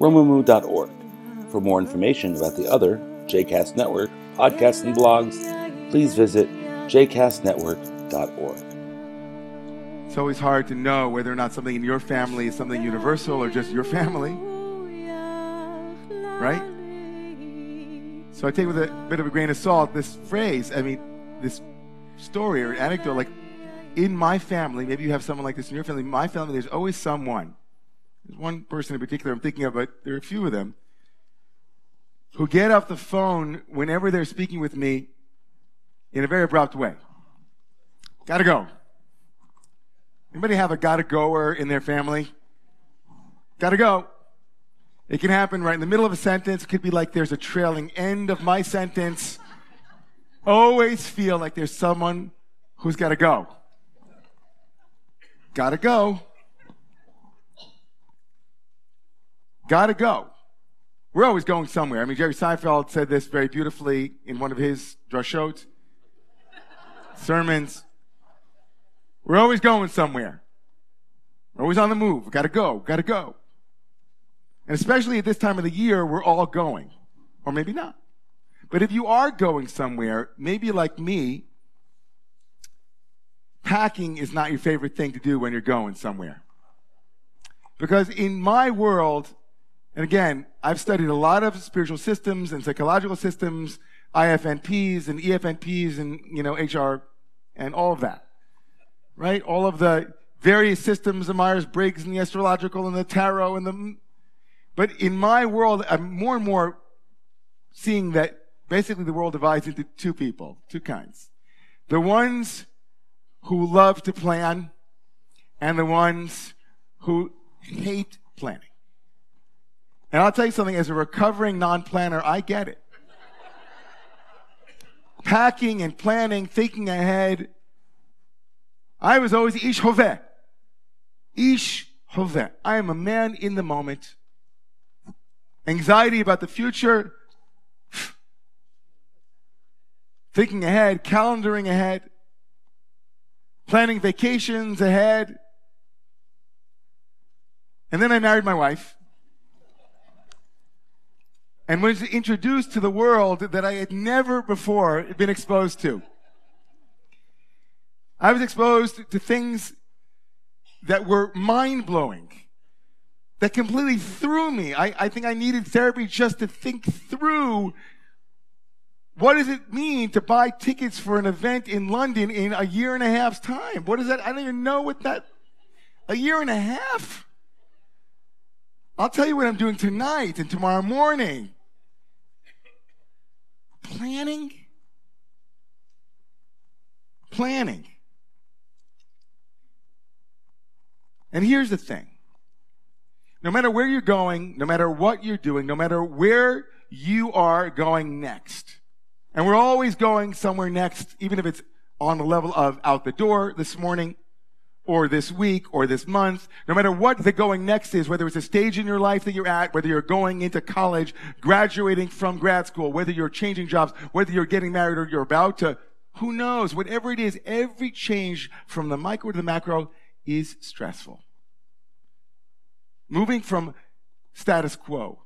romemu.org. For more information about the other JCast Network podcasts and blogs, please visit jcastnetwork.org. It's always hard to know whether or not something in your family is something universal or just your family, right? So I take with a bit of a grain of salt this phrase, this story or anecdote, like, in my family, maybe you have someone like this in your family. In my family, there's always someone. There's one person in particular I'm thinking of, but there are a few of them who get off the phone whenever they're speaking with me in a very abrupt way. Gotta go. Anybody have a gotta goer in their family? Gotta go. It can happen right in the middle of a sentence. It could be like there's a trailing end of my sentence. Always feel like there's someone who's gotta go. Gotta go. Gotta go. We're always going somewhere. Jerry Seinfeld said this very beautifully in one of his Drashot sermons. We're always going somewhere. We're always on the move. Gotta go. Gotta go. And especially at this time of the year, we're all going. Or maybe not. But if you are going somewhere, maybe like me, packing is not your favorite thing to do when you're going somewhere. Because in my world, and again, I've studied a lot of spiritual systems and psychological systems, IFNPs and EFNPs and, HR and all of that, right? All of the various systems, the Myers-Briggs and the astrological and the tarot and the... But in my world, I'm more and more seeing that basically the world divides into two people, two kinds. The ones who love to plan and the ones who hate planning. And I'll tell you something, as a recovering non-planner, I get it. Packing and planning, thinking ahead. I was always ish hoveh. Ish hoveh. I am a man in the moment. Anxiety about the future. Thinking ahead, calendaring ahead. Planning vacations ahead. And then I married my wife. And was introduced to the world that I had never before been exposed to. I was exposed to things that were mind-blowing, that completely threw me. I think I needed therapy just to think through, what does it mean to buy tickets for an event in London in a year and a half's time? What is that? I don't even know what that... A year and a half? I'll tell you what I'm doing tonight and tomorrow morning. Planning? Planning. And here's the thing. No matter where you're going, no matter what you're doing, no matter where you are going next, and we're always going somewhere next, even if it's on the level of out the door this morning, or this week, or this month, no matter what the going next is, whether it's a stage in your life that you're at, whether you're going into college, graduating from grad school, whether you're changing jobs, whether you're getting married or you're about to, who knows, whatever it is, every change from the micro to the macro is stressful. Moving from status quo,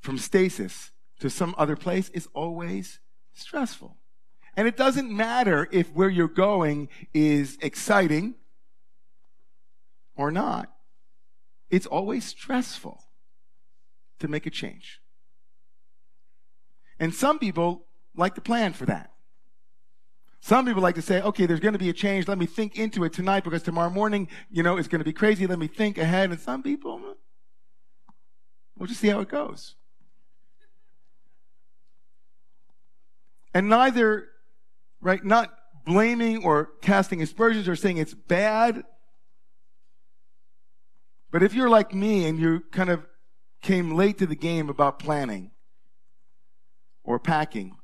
from stasis to some other place is always stressful. And it doesn't matter if where you're going is exciting or not. It's always stressful to make a change. And some people like to plan for that. Some people like to say, okay, there's going to be a change. Let me think into it tonight because tomorrow morning, it's going to be crazy. Let me think ahead. And some people, we'll just see how it goes. And neither... right? Not blaming or casting aspersions or saying it's bad. But if you're like me and you kind of came late to the game about planning or packing.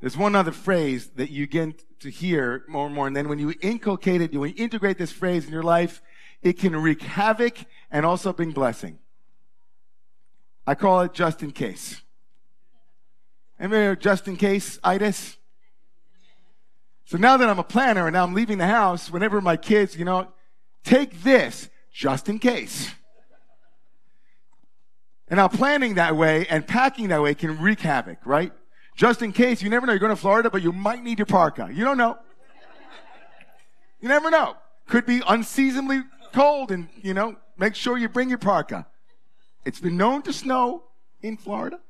There's one other phrase that you get to hear more and more, and then when you inculcate it, when you integrate this phrase in your life, it can wreak havoc and also bring blessing. I call it just in case. Anybody heard just in case-itis? So now that I'm a planner and now I'm leaving the house, whenever my kids, take this just in case. And now planning that way and packing that way can wreak havoc, right? Just in case, you never know. You're going to Florida, but you might need your parka. You don't know. You never know. Could be unseasonably cold and, make sure you bring your parka. It's been known to snow in Florida.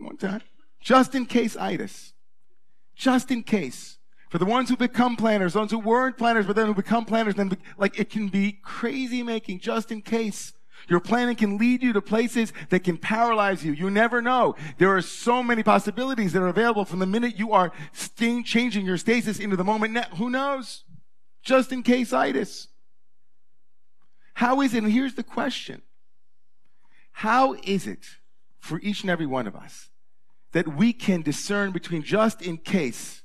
One time. Just in case-itis. Just in case. For the ones who become planners, those who weren't planners, but then who become planners, then it can be crazy-making, just in case. Your planning can lead you to places that can paralyze you. You never know. There are so many possibilities that are available from the minute you are changing your stasis into the moment. Now, who knows? Just in case-itis. How is it? And here's the question. How is it for each and every one of us that we can discern between just in case,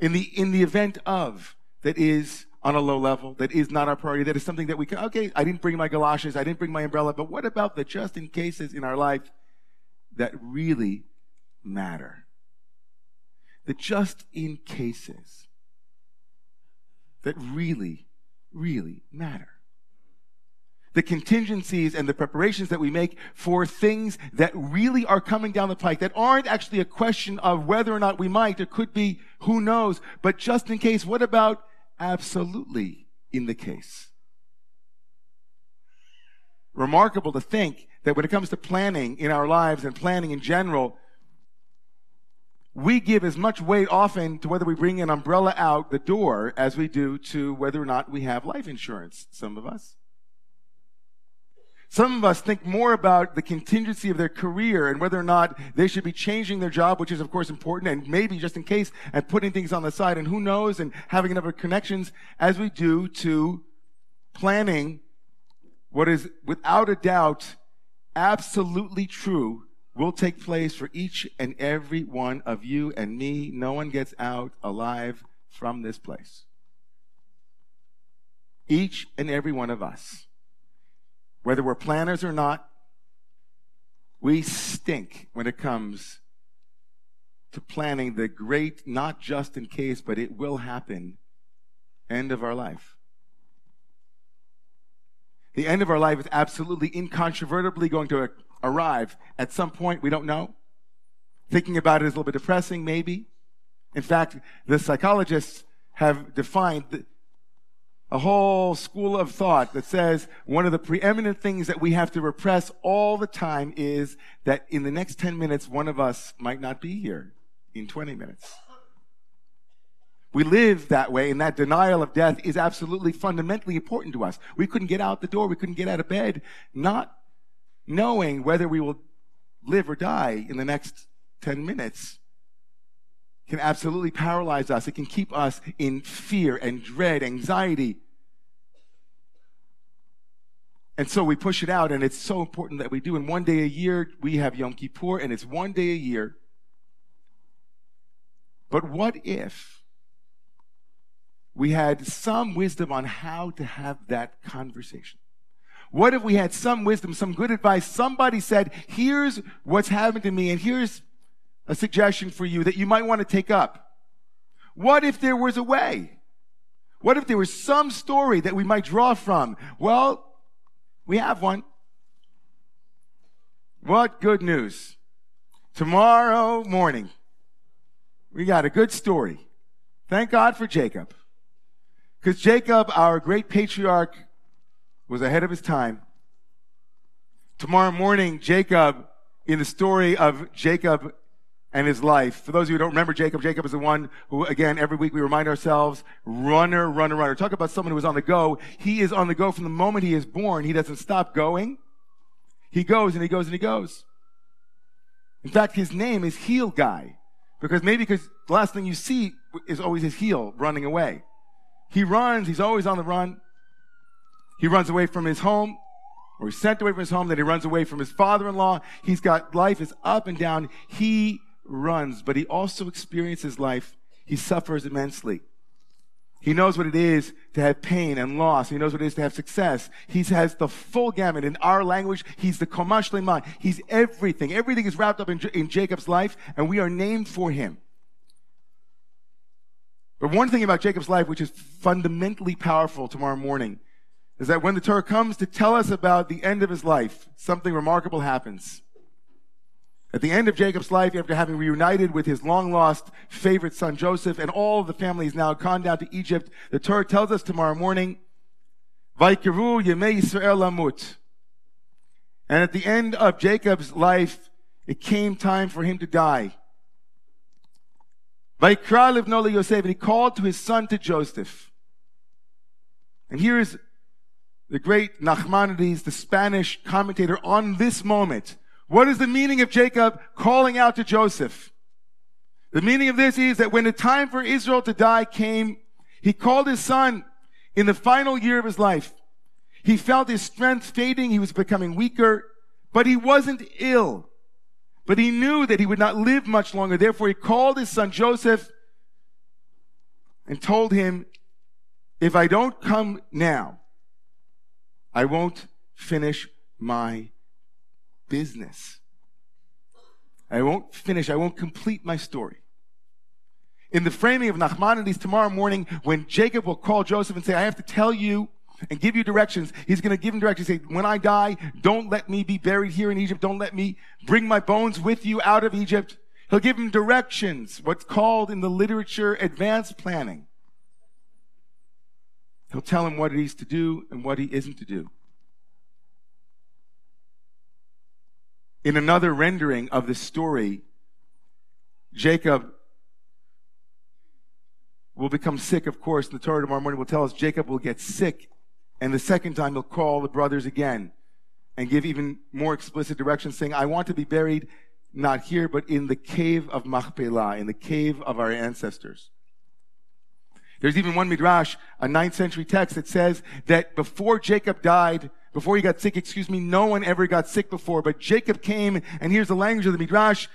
in the event of, that is on a low level, that is not our priority, that is something that we can, okay, I didn't bring my galoshes, I didn't bring my umbrella, but what about the just in cases in our life that really matter? The just in cases that really, really matter. The contingencies and the preparations that we make for things that really are coming down the pike, that aren't actually a question of whether or not we might, it could be who knows, but just in case, what about absolutely in the case? Remarkable to think that when it comes to planning in our lives and planning in general, we give as much weight often to whether we bring an umbrella out the door as we do to whether or not we have life insurance, some of us. Some of us think more about the contingency of their career and whether or not they should be changing their job, which is, of course, important, and maybe just in case, and putting things on the side, and who knows, and having another connections, as we do to planning what is, without a doubt, absolutely true, will take place for each and every one of you and me. No one gets out alive from this place. Each and every one of us. Whether we're planners or not, we stink when it comes to planning the great, not just in case, but it will happen, end of our life. The end of our life is absolutely incontrovertibly going to arrive at some point. We don't know. Thinking about it is a little bit depressing, maybe. In fact, the psychologists have defined a whole school of thought that says one of the preeminent things that we have to repress all the time is that in the next 10 minutes, one of us might not be here in 20 minutes. We live that way, and that denial of death is absolutely fundamentally important to us. We couldn't get out the door, we couldn't get out of bed, not knowing whether we will live or die in the next 10 minutes. Can absolutely paralyze us. It can keep us in fear and dread, anxiety. And so we push it out, and it's so important that we do. And one day a year, we have Yom Kippur, and it's one day a year. But what if we had some wisdom on how to have that conversation? What if we had some wisdom, some good advice? Somebody said, here's what's happened to me, and here's a suggestion for you that you might want to take up. What if there was a way? What if there was some story that we might draw from? Well, we have one. What good news. Tomorrow morning, we got a good story. Thank God for Jacob. Because Jacob, our great patriarch, was ahead of his time. Tomorrow morning, Jacob, in the story of Jacob and his life. For those of you who don't remember Jacob, Jacob is the one who, again, every week we remind ourselves, runner, runner, runner. Talk about someone who is on the go. He is on the go from the moment he is born. He doesn't stop going. He goes and he goes and he goes. In fact, his name is Heel Guy, because the last thing you see is always his heel running away. He runs. He's always on the run. He runs away from his home, or he's sent away from his home, then he runs away from his father-in-law. He's got life is up and down. He runs, but he also experiences life. He suffers immensely. He knows what it is to have pain and loss. He knows what it is to have success. He has the full gamut. In our language, he's the Komash Leman. He's everything. Everything is wrapped up in Jacob's life, and we are named for him. But one thing about Jacob's life, which is fundamentally powerful tomorrow morning, is that when the Torah comes to tell us about the end of his life, something remarkable happens. At the end of Jacob's life, after having reunited with his long-lost favorite son Joseph, and all of the family is now gone down to Egypt, the Torah tells us tomorrow morning, Vayikeru Yemei Yisrael Lamut. And at the end of Jacob's life, it came time for him to die. Vayikra Livno LeYosef, and he called to his son, to Joseph. And here is the great Nachmanides, the Spanish commentator, on this moment. What is the meaning of Jacob calling out to Joseph? The meaning of this is that when the time for Israel to die came, he called his son in the final year of his life. He felt his strength fading. He was becoming weaker, but he wasn't ill. But he knew that he would not live much longer. Therefore, he called his son Joseph and told him, if I don't come now, I won't finish my business. I won't complete my story. In the framing of Nachmanides, tomorrow morning, when Jacob will call Joseph and say, I have to tell you and give you directions, he's going to give him directions. Say, when I die, don't let me be buried here in Egypt. Don't let me bring my bones with you out of Egypt. He'll give him directions, what's called in the literature advanced planning. He'll tell him what he's to do and what he isn't to do. In another rendering of the story, Jacob will become sick, of course. The Torah tomorrow morning will tell us Jacob will get sick, and the second time he'll call the brothers again and give even more explicit directions, saying, I want to be buried not here, but in the cave of Machpelah, in the cave of our ancestors. There's even one midrash, a 9th century text, that says that before he got sick, no one ever got sick before, but Jacob came, and here's the language of the Midrash,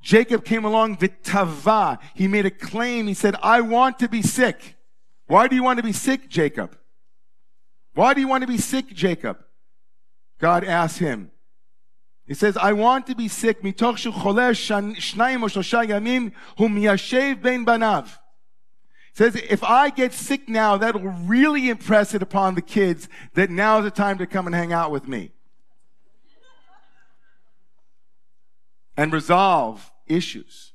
Jacob came along, vitava. He made a claim. He said, I want to be sick. Why do you want to be sick, Jacob? Why do you want to be sick, Jacob? God asked him. He says, I want to be sick. Mitoch shu cholesh shnayim o shlosha yamim hu miyashev ben banav. Says, if I get sick now, that'll really impress it upon the kids that now's the time to come and hang out with me. And resolve issues.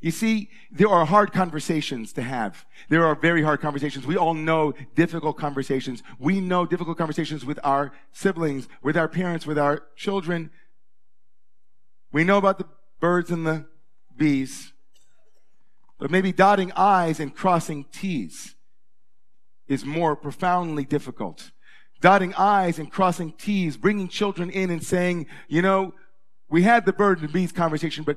You see, there are hard conversations to have. There are very hard conversations. We all know difficult conversations. We know difficult conversations with our siblings, with our parents, with our children. We know about the birds and the bees. But maybe dotting I's and crossing T's is more profoundly difficult. Dotting I's and crossing T's, bringing children in and saying, you know, we had the bird and bees conversation, but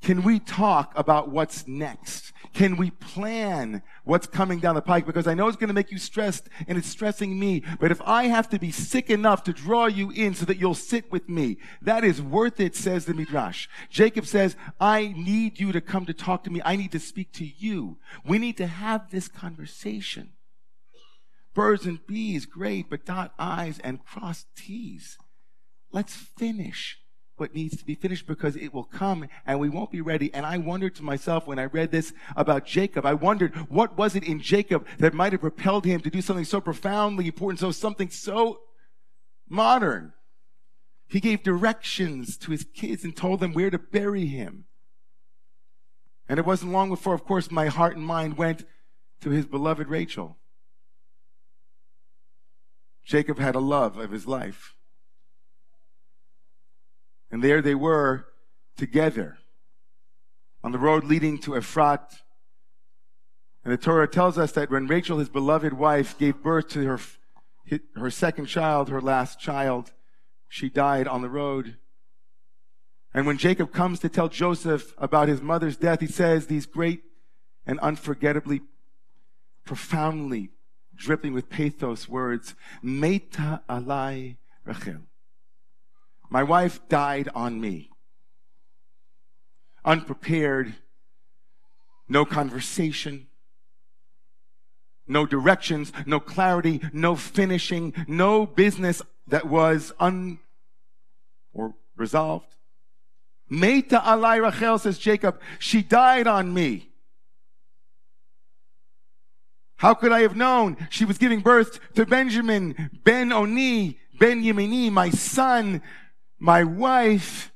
can we talk about what's next? Can we plan what's coming down the pike? Because I know it's going to make you stressed, and it's stressing me, but if I have to be sick enough to draw you in so that you'll sit with me, that is worth it, says the Midrash. Jacob says, I need you to come to talk to me. I need to speak to you. We need to have this conversation. Birds and bees, great, but dot I's and cross T's. Let's finish what needs to be finished, because it will come and we won't be ready. And I wondered to myself when I read this about Jacob, I wondered what was it in Jacob that might have propelled him to do something so profoundly important, so something so modern. He gave directions to his kids and told them where to bury him. And it wasn't long before, of course, my heart and mind went to his beloved Rachel. Jacob had a love of his life. And there they were together on the road leading to Ephrat. And the Torah tells us that when Rachel, his beloved wife, gave birth to her second child, her last child, she died on the road. And when Jacob comes to tell Joseph about his mother's death, he says these great and unforgettably, profoundly dripping with pathos words, Meta alai Rachel. My wife died on me. Unprepared, no conversation, no directions, no clarity, no finishing, no business that was resolved. Meta alai Rachel, says Jacob, she died on me. How could I have known? She was giving birth to Benjamin, Ben Oni, Ben Yemini, my son, my wife.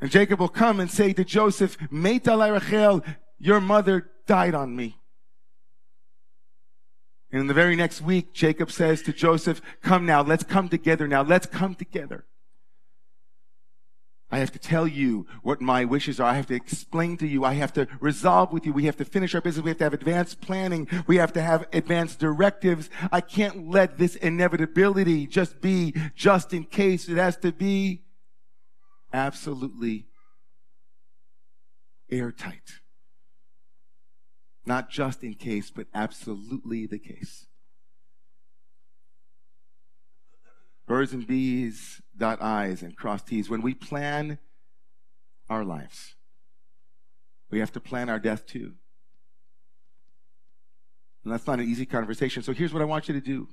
And Jacob will come and say to Joseph, Meta alai Rachel, your mother died on me. And in the very next week, Jacob says to Joseph, come now, let's come together now, let's come together. I have to tell you what my wishes are. I have to explain to you. I have to resolve with you. We have to finish our business. We have to have advanced planning. We have to have advanced directives. I can't let this inevitability just be just in case. It has to be absolutely airtight. Not just in case, but absolutely the case. Birds and bees dot I's and cross T's. When we plan our lives, we have to plan our death too. And that's not an easy conversation. So here's what I want you to do.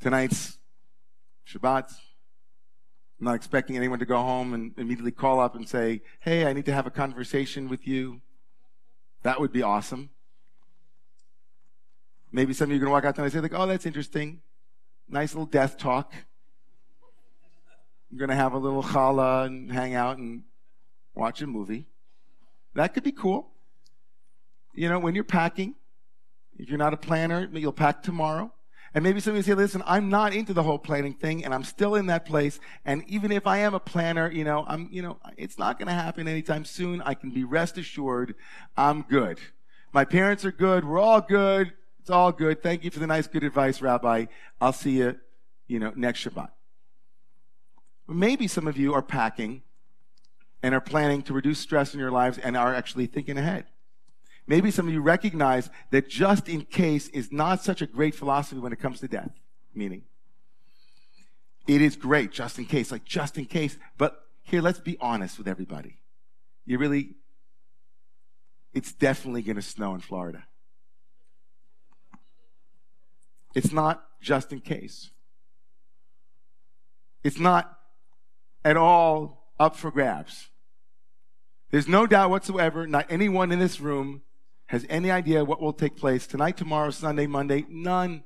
Tonight's Shabbat. I'm not expecting anyone to go home and immediately call up and say, hey, I need to have a conversation with you. That would be awesome. Maybe some of you are going to walk out tonight and say, like, oh, that's interesting. Nice little death talk. I'm going to have a little challah and hang out and watch a movie. That could be cool. You know, when you're packing, if you're not a planner, you'll pack tomorrow. And maybe somebody say, listen, I'm not into the whole planning thing, and I'm still in that place. And even if I am a planner, it's not going to happen anytime soon. I can be rest assured I'm good. My parents are good. We're all good. It's all good. Thank you for the nice, good advice, Rabbi. I'll see you, next Shabbat. Maybe some of you are packing and are planning to reduce stress in your lives and are actually thinking ahead. Maybe some of you recognize that just in case is not such a great philosophy when it comes to death. Meaning, it is great, just in case, But here, let's be honest with everybody. It's definitely going to snow in Florida. It's not just in case. It's not at all up for grabs. There's no doubt whatsoever, not anyone in this room has any idea what will take place tonight, tomorrow, Sunday, Monday, none.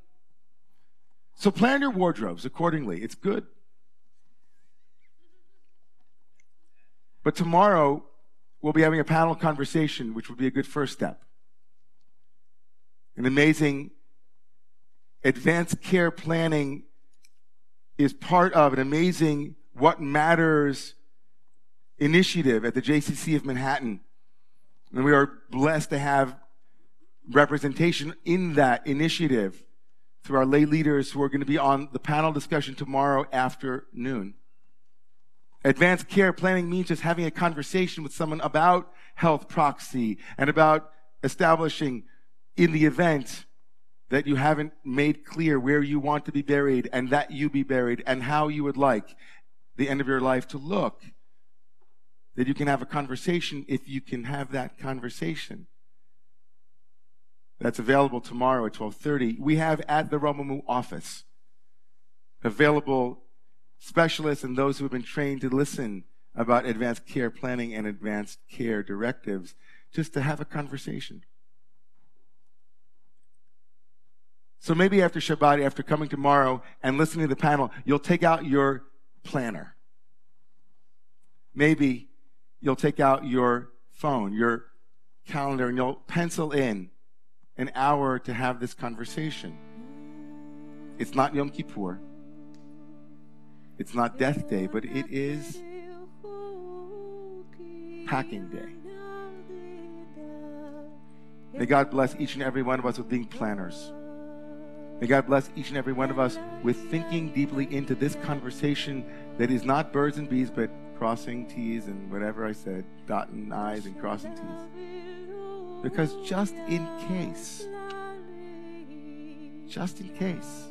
So plan your wardrobes accordingly. It's good. But tomorrow, we'll be having a panel conversation, which would be a good first step. An amazing advanced care planning is part of an amazing What Matters initiative at the JCC of Manhattan. And we are blessed to have representation in that initiative through our lay leaders who are going to be on the panel discussion tomorrow afternoon. Advanced care planning means just having a conversation with someone about health proxy and about establishing, in the event that you haven't made clear, where you want to be buried and that you be buried and how you would like the end of your life to look, that you can have a conversation if you can have that conversation. That's available tomorrow at 12:30. We have at the Romemu office available specialists and those who have been trained to listen about advanced care planning and advanced care directives, just to have a conversation. So maybe after Shabbat, after coming tomorrow and listening to the panel, you'll take out your planner. Maybe you'll take out your phone, your calendar, and you'll pencil in an hour to have this conversation. It's not Yom Kippur. It's not Death Day, but it is Packing Day. May God bless each and every one of us with being planners. May God bless each and every one of us with thinking deeply into this conversation that is not birds and bees, but crossing T's and whatever I said, dotting I's and crossing T's. Because just in case,